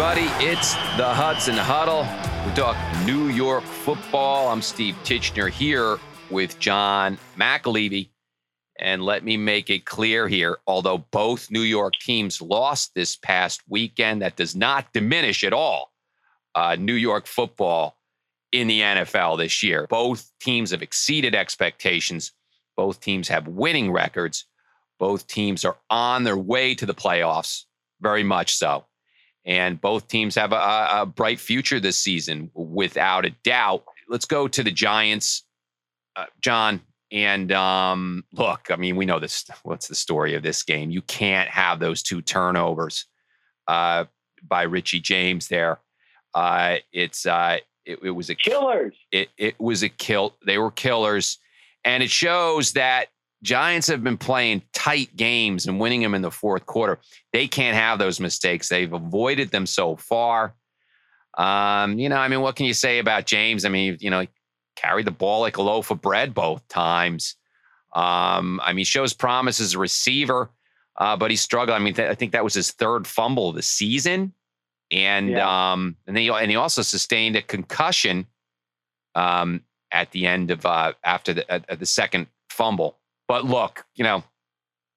everybody. It's the Hudson Huddle. We talk New York football. I'm Steve Titchener here with John McAlevey. And let me make it clear here, although both New York teams lost this past weekend, that does not diminish at all New York football in the NFL this year. Both teams have exceeded expectations. Both teams have winning records. Both teams are on their way to the playoffs, very much so. And both teams have a bright future this season, without a doubt. Let's go to the Giants, John. And look, I mean, we know this. What's the story of this game? You can't have those two turnovers by Richie James there. It was a killers. It was a kill. They were killers. And it shows that Giants have been playing tight games and winning them in the fourth quarter. They can't have those mistakes. They've avoided them so far. I mean, what can you say about James? I mean, he carried the ball like a loaf of bread both times. He shows promise as a receiver, but he struggled. I mean, I think that was his third fumble of the season. And yeah. and he also sustained a concussion at the end of after the second fumble. But look,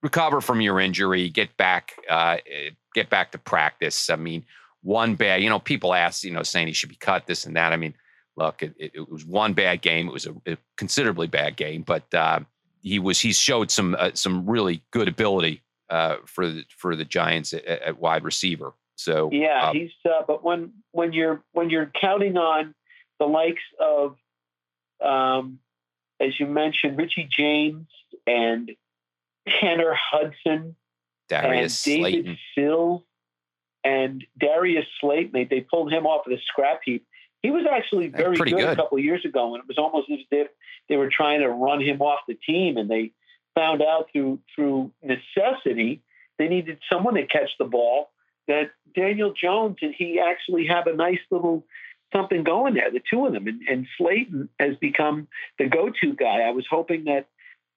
recover from your injury, get back to practice. I mean, one bad, people ask, saying he should be cut, this and that. I mean, look, it was one bad game. It was a considerably bad game, but he showed some really good ability for the Giants at wide receiver. So yeah, he's but when you're counting on the likes of, as you mentioned, Richie James and Tanner Hudson, Darius and David Sills, and Darius Slayton. They pulled him off of the scrap heap. He was actually very good a couple of years ago, when it was almost as if they were trying to run him off the team, and they found out through necessity they needed someone to catch the ball, that Daniel Jones and he actually have a nice little something going there, the two of them. And Slayton has become the go-to guy. I was hoping that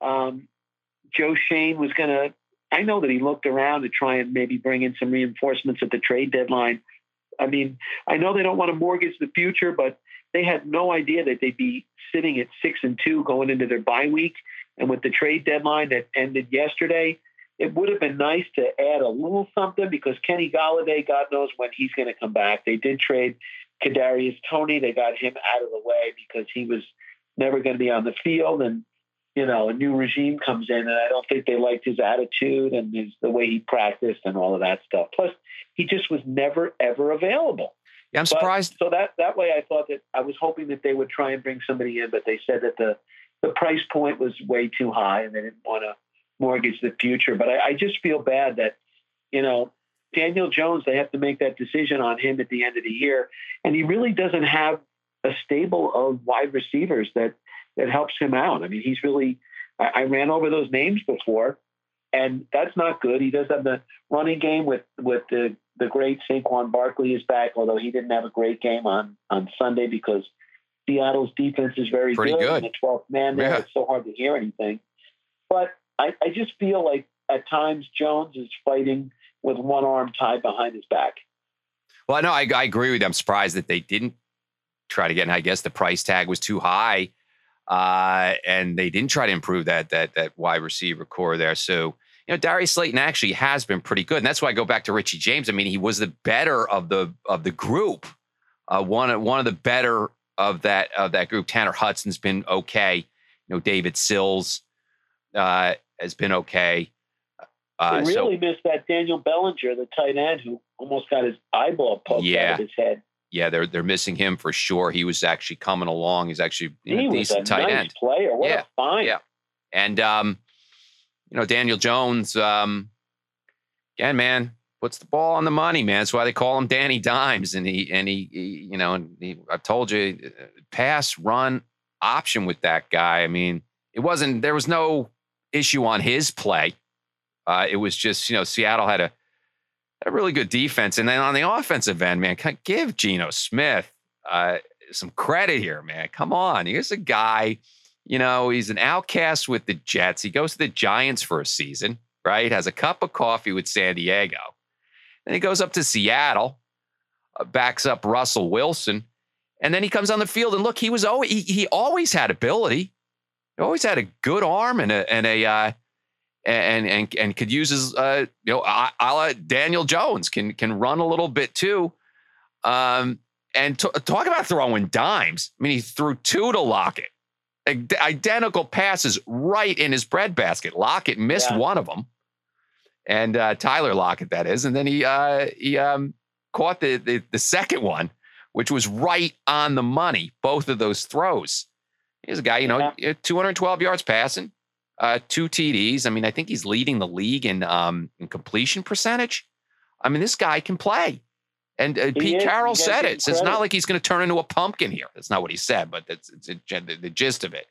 Joe Shane was going to, I know that he looked around to try and maybe bring in some reinforcements at the trade deadline. I mean, I know they don't want to mortgage the future, but they had no idea that they'd be sitting at 6-2 going into their bye week. And with the trade deadline that ended yesterday, it would have been nice to add a little something, because Kenny Golladay, God knows when he's going to come back. They did trade Kadarius Toney. They got him out of the way because he was never going to be on the field. And, a new regime comes in, and I don't think they liked his attitude and the way he practiced and all of that stuff. Plus, he just was never, ever available. Yeah, I'm surprised. So that way, I thought that I was hoping that they would try and bring somebody in, but they said that the price point was way too high and they didn't want to mortgage the future. But I just feel bad that, Daniel Jones, they have to make that decision on him at the end of the year. And he really doesn't have a stable of wide receivers that helps him out. I mean, he's really, I ran over those names before, and that's not good. He does have the running game with the great Saquon Barkley is back, although he didn't have a great game on Sunday because Seattle's defense is very good. And the 12th man there, It's so hard to hear anything. But I just feel like at times Jones is fighting with one arm tied behind his back. Well, no, I agree with you. I'm surprised that they didn't try to get in. I guess the price tag was too high, and they didn't try to improve that wide receiver core there. So, Darius Slayton actually has been pretty good. And that's why I go back to Richie James. I mean, he was the better of the group. One of the better of that group. Tanner Hudson's been okay. David Sills has been okay. They really missed that Daniel Bellinger, the tight end, who almost got his eyeball poked out of his head. Yeah, they're missing him for sure. He was actually coming along. He's actually a decent tight end player. What a find! Yeah, and Daniel Jones. Again, man, puts the ball on the money, man. That's why they call him Danny Dimes. And he I've told you, pass run option with that guy. I mean, there was no issue on his play. It was just, Seattle had a really good defense. And then on the offensive end, man, give Geno Smith some credit here, man. Come on. Here's a guy, he's an outcast with the Jets. He goes to the Giants for a season, right? Has a cup of coffee with San Diego. Then he goes up to Seattle, backs up Russell Wilson. And then he comes on the field and look, he always had ability. He always had a good arm and could use his, a la Daniel Jones can run a little bit too. And talk about throwing dimes. I mean, he threw two to Lockett. Identical passes right in his breadbasket. Lockett missed one of them, and Tyler Lockett, that is. And then he caught the second one, which was right on the money. Both of those throws. He's a guy, 212 yards passing, two TDs. I mean, I think he's leading the league in completion percentage. I mean, this guy can play. And Pete Carroll said it. So it's not like he's going to turn into a pumpkin here. That's not what he said, but it's the gist of it.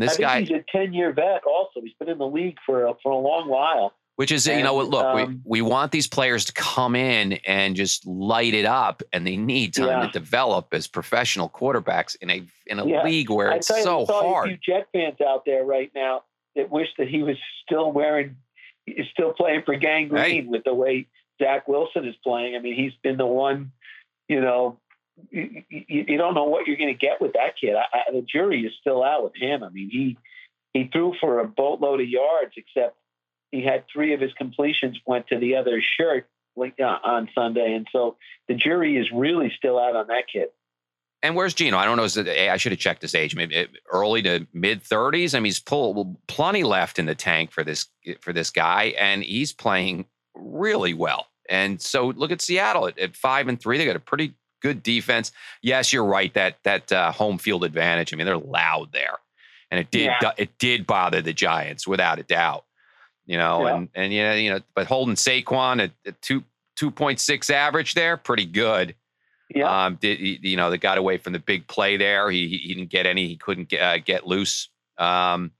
This guy, he's a 10-year vet. Also, he's been in the league for a long while. Which is, and, look, we want these players to come in and just light it up, and they need time to develop as professional quarterbacks in a league where it's so hard. There's a few Jet fans out there right now that wish that he was still playing for Gang Green with the way Zach Wilson is playing. I mean, he's been the one, you don't know what you're going to get with that kid. The jury is still out with him. I mean, he threw for a boatload of yards, except he had three of his completions went to the other shirt on Sunday. And so the jury is really still out on that kid. And where's Geno? I don't know. I should have checked his age. Maybe early to mid 30s. I mean, he's plenty left in the tank for this guy, and he's playing really well. And so look at Seattle at 5-3. They got a pretty good defense. Yes, you're right. That home field advantage. I mean, they're loud there, and it did bother the Giants without a doubt, but holding Saquon at 2.6 average there, pretty good. Yeah. They got away from the big play there. He didn't get any, he couldn't get loose. But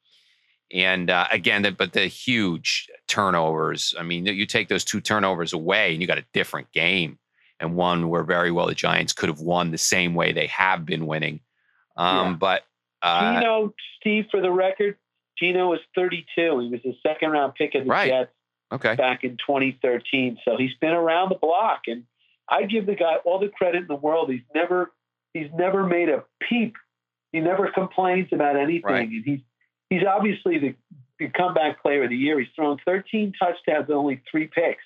the huge turnovers, I mean, you take those two turnovers away and you got a different game, and one where very well the Giants could have won the same way they have been winning. Geno, Steve, for the record, Geno was 32. He was the second round pick of the Jets back in 2013. So he's been around the block, and I give the guy all the credit in the world. He's never made a peep. He never complains about anything. Right. And He's obviously the comeback player of the year. He's thrown 13 touchdowns and only 3 picks.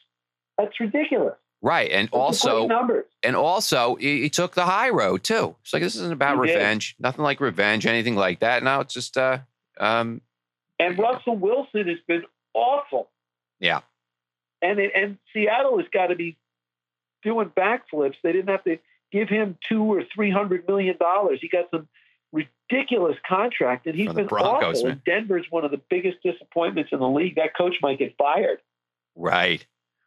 That's ridiculous. Right. And he took the high road too. It's like, this isn't about revenge. Nothing like revenge, anything like that. Now it's just, and Russell Wilson has been awful. Yeah. And Seattle has got to be doing backflips. They didn't have to give him $200 or $300 million. He got some ridiculous contract, and he's been Broncos, awful. Man. Denver's one of the biggest disappointments in the league. That coach might get fired. Right.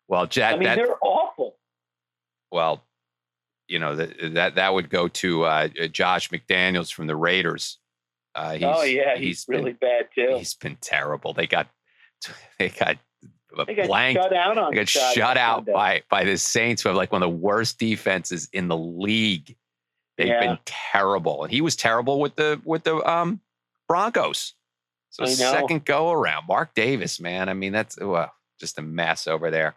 Well, Jack, they're awful. Well, that would go to Josh McDaniels from the Raiders. He's really bad too. He's been terrible. They got shut out by the Saints, who have like one of the worst defenses in the league. They've been terrible, and he was terrible with the Broncos. So second go around, Mark Davis, man. I mean, that's just a mess over there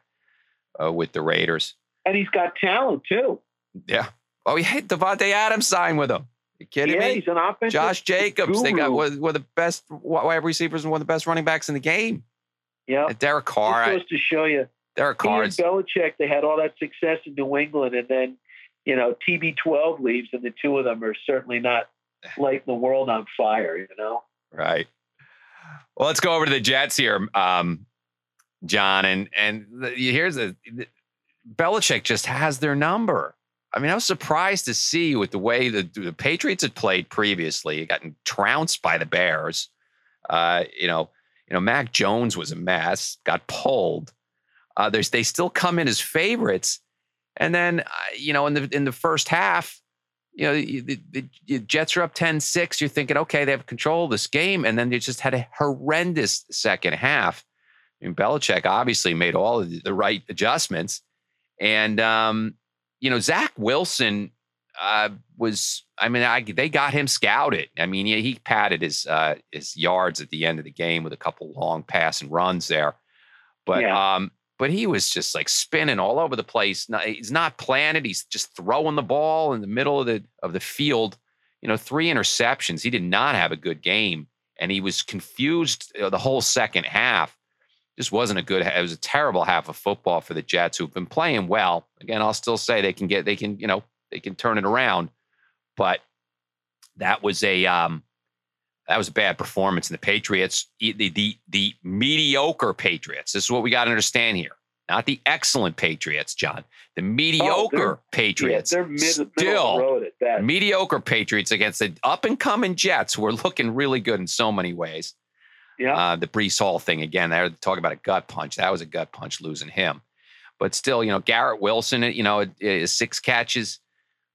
with the Raiders. And he's got talent too. Yeah. Oh, he had Devontae Adams sign with him. You kidding me? He's an offensive Josh Jacobs. Guru. They got one of the best wide receivers and one of the best running backs in the game. Yeah. And Derek Carr. Just to show you, Derek Carr and Belichick, they had all that success in New England, and then, TB12 leaves, and the two of them are certainly not lighting the world on fire, Right. Well, let's go over to the Jets here, John. And here's Belichick just has their number. I mean, I was surprised to see with the way the Patriots had played previously, gotten trounced by the Bears. Mac Jones was a mess, got pulled. They still come in as favorites. And then, in the first half, the Jets are up 10-6. You're thinking, okay, they have control of this game. And then they just had a horrendous second half. I mean, Belichick obviously made all of the right adjustments. And, Zach Wilson they got him scouted. I mean, he padded his yards at the end of the game with a couple long pass and runs there. But but he was just like spinning all over the place. He's not planted. He's just throwing the ball in the middle of the field. You know, 3 interceptions. He did not have a good game, and he was confused the whole second half. Just wasn't a good. It was a terrible half of football for the Jets, who've been playing well. Again, I'll still say they can turn it around, but that was a bad performance. And the Patriots, the mediocre Patriots. This is what we got to understand here. Not the excellent Patriots, John. The mediocre Patriots. Yeah, they're middle of the road at that. Mediocre Patriots against the up-and-coming Jets who are looking really good in so many ways. Yeah. The Breece Hall thing, again, they're talking about a gut punch. That was a gut punch, losing him. But still, you know, Garrett Wilson, you know, 6 catches,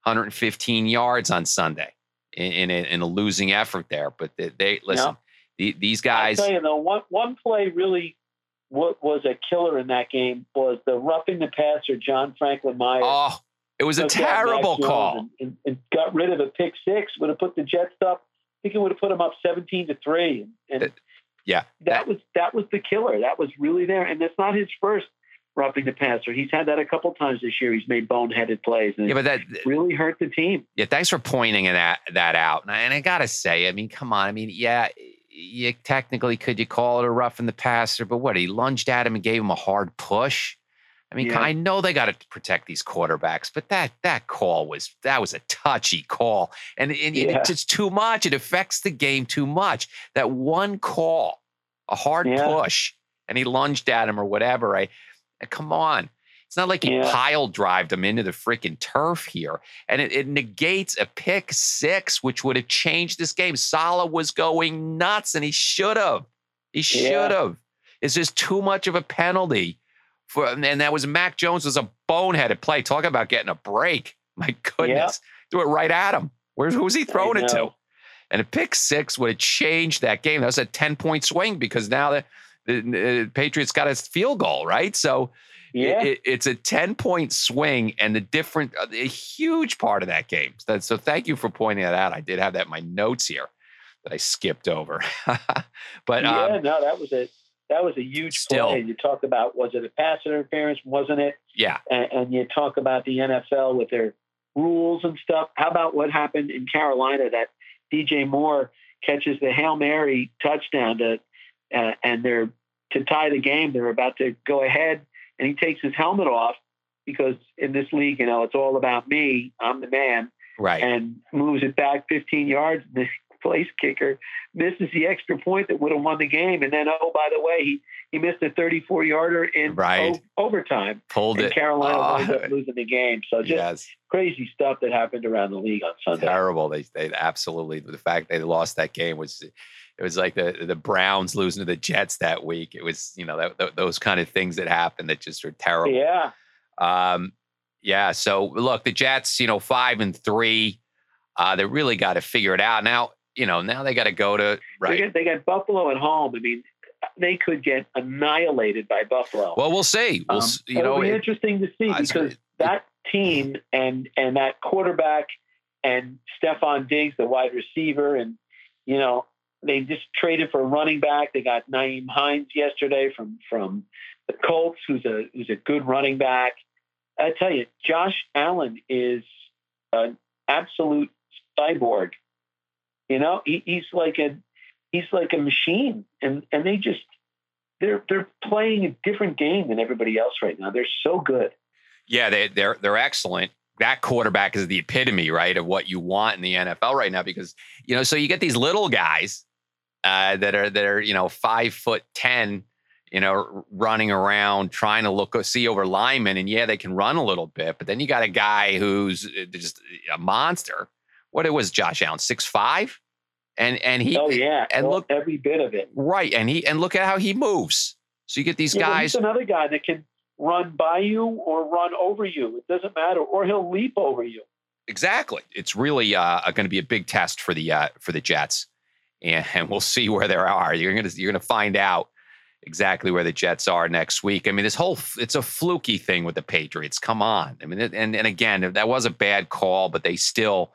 115 yards on Sunday in a losing effort there. But they listen, yeah. These guys. I'll tell you, though, one play really. What was a killer in that game was the roughing the passer, John Franklin Myers. Oh, it was a terrible call. And got rid of a pick six, would have put the Jets up. I think it would have put them up 17-3. And yeah, that was the killer. That was really there. And that's not his first roughing the passer. He's had that a couple times this year. He's made boneheaded plays. And yeah, but that really hurt the team. Yeah, thanks for pointing that out. And I got to say, I mean, come on. I mean, yeah. You technically, could you call it a rough in the passer? But what, he lunged at him and gave him a hard push. I mean, yeah. I know they got to protect these quarterbacks, but that call was a touchy call, and it's just too much. It affects the game too much. That one call, a hard push, and he lunged at him or whatever. Come on, it's not like he pile-drived him into the freaking turf here, and it negates a pick six, which would have changed this game. Saleh was going nuts, and he should have. It's just too much of a penalty and that was Mac Jones was a boneheaded play. Talk about getting a break. My goodness, threw it right at him. Who was he throwing it to? And a pick six would have changed that game. That was a 10-point swing because now the Patriots got a field goal, right? So. Yeah, it's a 10-point swing and a huge part of that game. So thank you for pointing that out. I did have that in my notes here that I skipped over. But that was a huge play. You talk about, was it a pass interference? Wasn't it? Yeah. And you talk about the NFL with their rules and stuff. How about what happened in Carolina that DJ Moore catches the Hail Mary touchdown and they're to tie the game. They're about to go ahead. And he takes his helmet off because in this league, you know, it's all about me. I'm the man. Right. And moves it back 15 yards. The place kicker misses the extra point that would have won the game. And then, oh, by the way, he missed a 34-yarder in overtime. Pulled it. Carolina winds up losing the game. So just crazy stuff that happened around the league on Sunday. Terrible. They absolutely. The fact they lost that game was. It was like the Browns losing to the Jets that week. It was, you know, those kind of things that happen that just are terrible. Yeah. So look, the Jets, you know, 5-3, they really got to figure it out now. You know, now they got to go to right. They got Buffalo at home. I mean, they could get annihilated by Buffalo. Well, we'll see. We'll you it'll know, be interesting to see because that team and that quarterback and Stefon Diggs, the wide receiver, and you know. They just traded for a running back. They got Nyheim Hines yesterday from the Colts, who's a good running back. I tell you, Josh Allen is an absolute cyborg. You know, he's like a machine, and they're playing a different game than everybody else right now. They're so good. Yeah, they're excellent. That quarterback is the epitome, right, of what you want in the NFL right now because you know. So you get these little guys. That are you know 5'10", you know running around trying to see over linemen, and yeah they can run a little bit, but then you got a guy who's just a monster. What it was Josh Allen 6'5", and he look every bit of it right, and look at how he moves. So you get these guys. He's another guy that can run by you or run over you. It doesn't matter, or he'll leap over you. Exactly, it's really going to be a big test for the Jets. And we'll see where they are. You're gonna find out exactly where the Jets are next week. I mean, this whole it's a fluky thing with the Patriots. Come on. I mean, and again, that was a bad call, but they still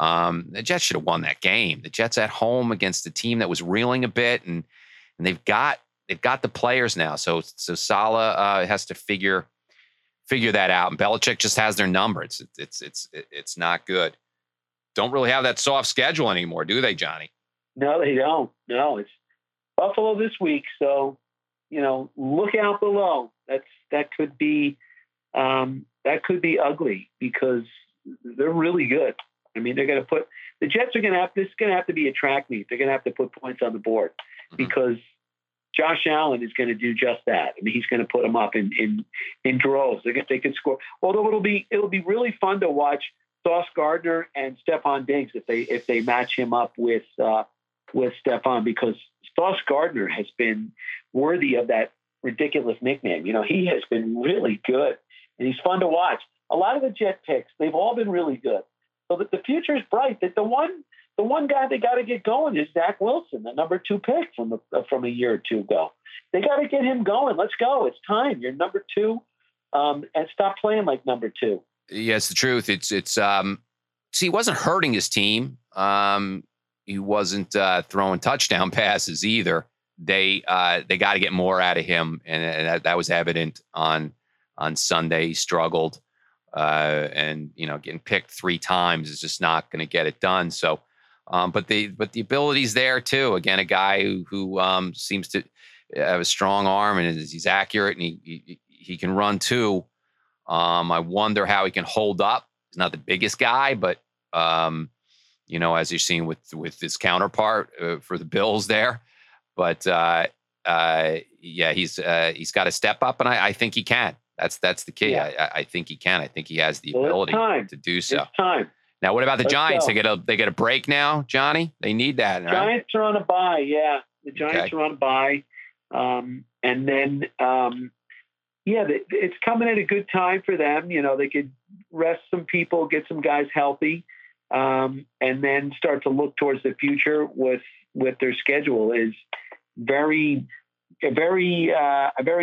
the Jets should have won that game. The Jets at home against a team that was reeling a bit, and they've got they've got the players now. So Saleh has to figure that out, and Belichick just has their number. It's not good. Don't really have that soft schedule anymore, do they, Johnny? No, they don't. No, it's Buffalo this week, so look out below. That could be ugly because they're really good. I mean, the Jets are going to have, this is going to have to be a track meet. They're going to have to put points on the board because Josh Allen is going to do just that. I mean, he's going to put them up in droves. They could score. Although it'll be really fun to watch Sauce Gardner and Stefon Diggs if they match him up with Stefon, because Sauce Gardner has been worthy of that ridiculous nickname. He has been really good, and he's fun to watch. A lot of the Jet picks, they've all been really good. So that the future is bright. That the one guy they got to get going is Zach Wilson, the number 2 pick from a year or two ago. They got to get him going. Let's go. It's time. You're number 2, and stop playing like number 2. Yes, the truth. He wasn't hurting his team. He wasn't throwing touchdown passes either. They got to get more out of him, and that was evident on Sunday. He struggled, and getting picked 3 times is just not going to get it done. So, but the ability's there too. Again, a guy who seems to have a strong arm, and he's accurate, and he can run too. I wonder how he can hold up. He's not the biggest guy, but as you're seeing with his counterpart for the Bills there. But he's got to step up, and I think he can. That's the key. Yeah. I think he can. I think he has the ability to do so. It's time. Now, what about the Giants? Go. They get a break now, Johnny. They need that. Right? Giants are on a bye. Yeah, the Giants are on a bye, and then it's coming at a good time for them. They could rest some people, get some guys healthy, and then start to look towards the future with their schedule. Is a very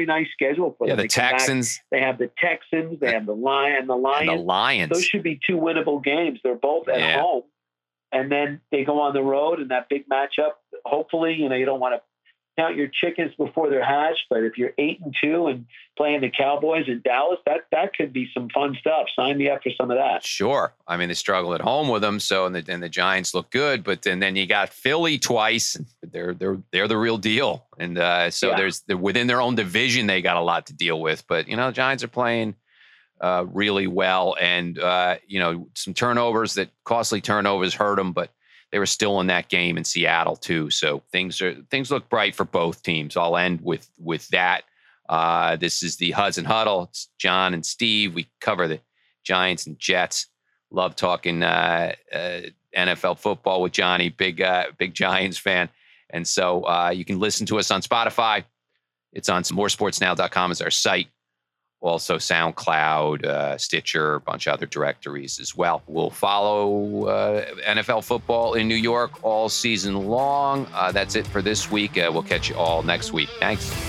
nice schedule for them. Yeah, the Texans. They have the Texans. They have the Lions. And the Lions. Those should be 2 winnable games. They're both at home, and then they go on the road, and that big matchup. Hopefully, you don't want to count your chickens before they're hatched, but if you're 8-2 and playing the Cowboys in Dallas, that could be some fun stuff. Sign me up for some of that. Sure. I mean, they struggle at home with them, so and the Giants look good, but then you got Philly twice. They're the real deal, and there's within their own division they got a lot to deal with. But the Giants are playing really well, and some turnovers, that costly turnovers, hurt them, but they were still in that game in Seattle too. So things look bright for both teams. I'll end with that. This is the Hudson Huddle. It's John and Steve. We cover the Giants and Jets. Love talking NFL football with Johnny, big Giants fan. And so you can listen to us on Spotify. It's on moresportsnow.com is our site. Also SoundCloud, Stitcher, a bunch of other directories as well. We'll follow NFL football in New York all season long. That's it for this week. We'll catch you all next week. Thanks.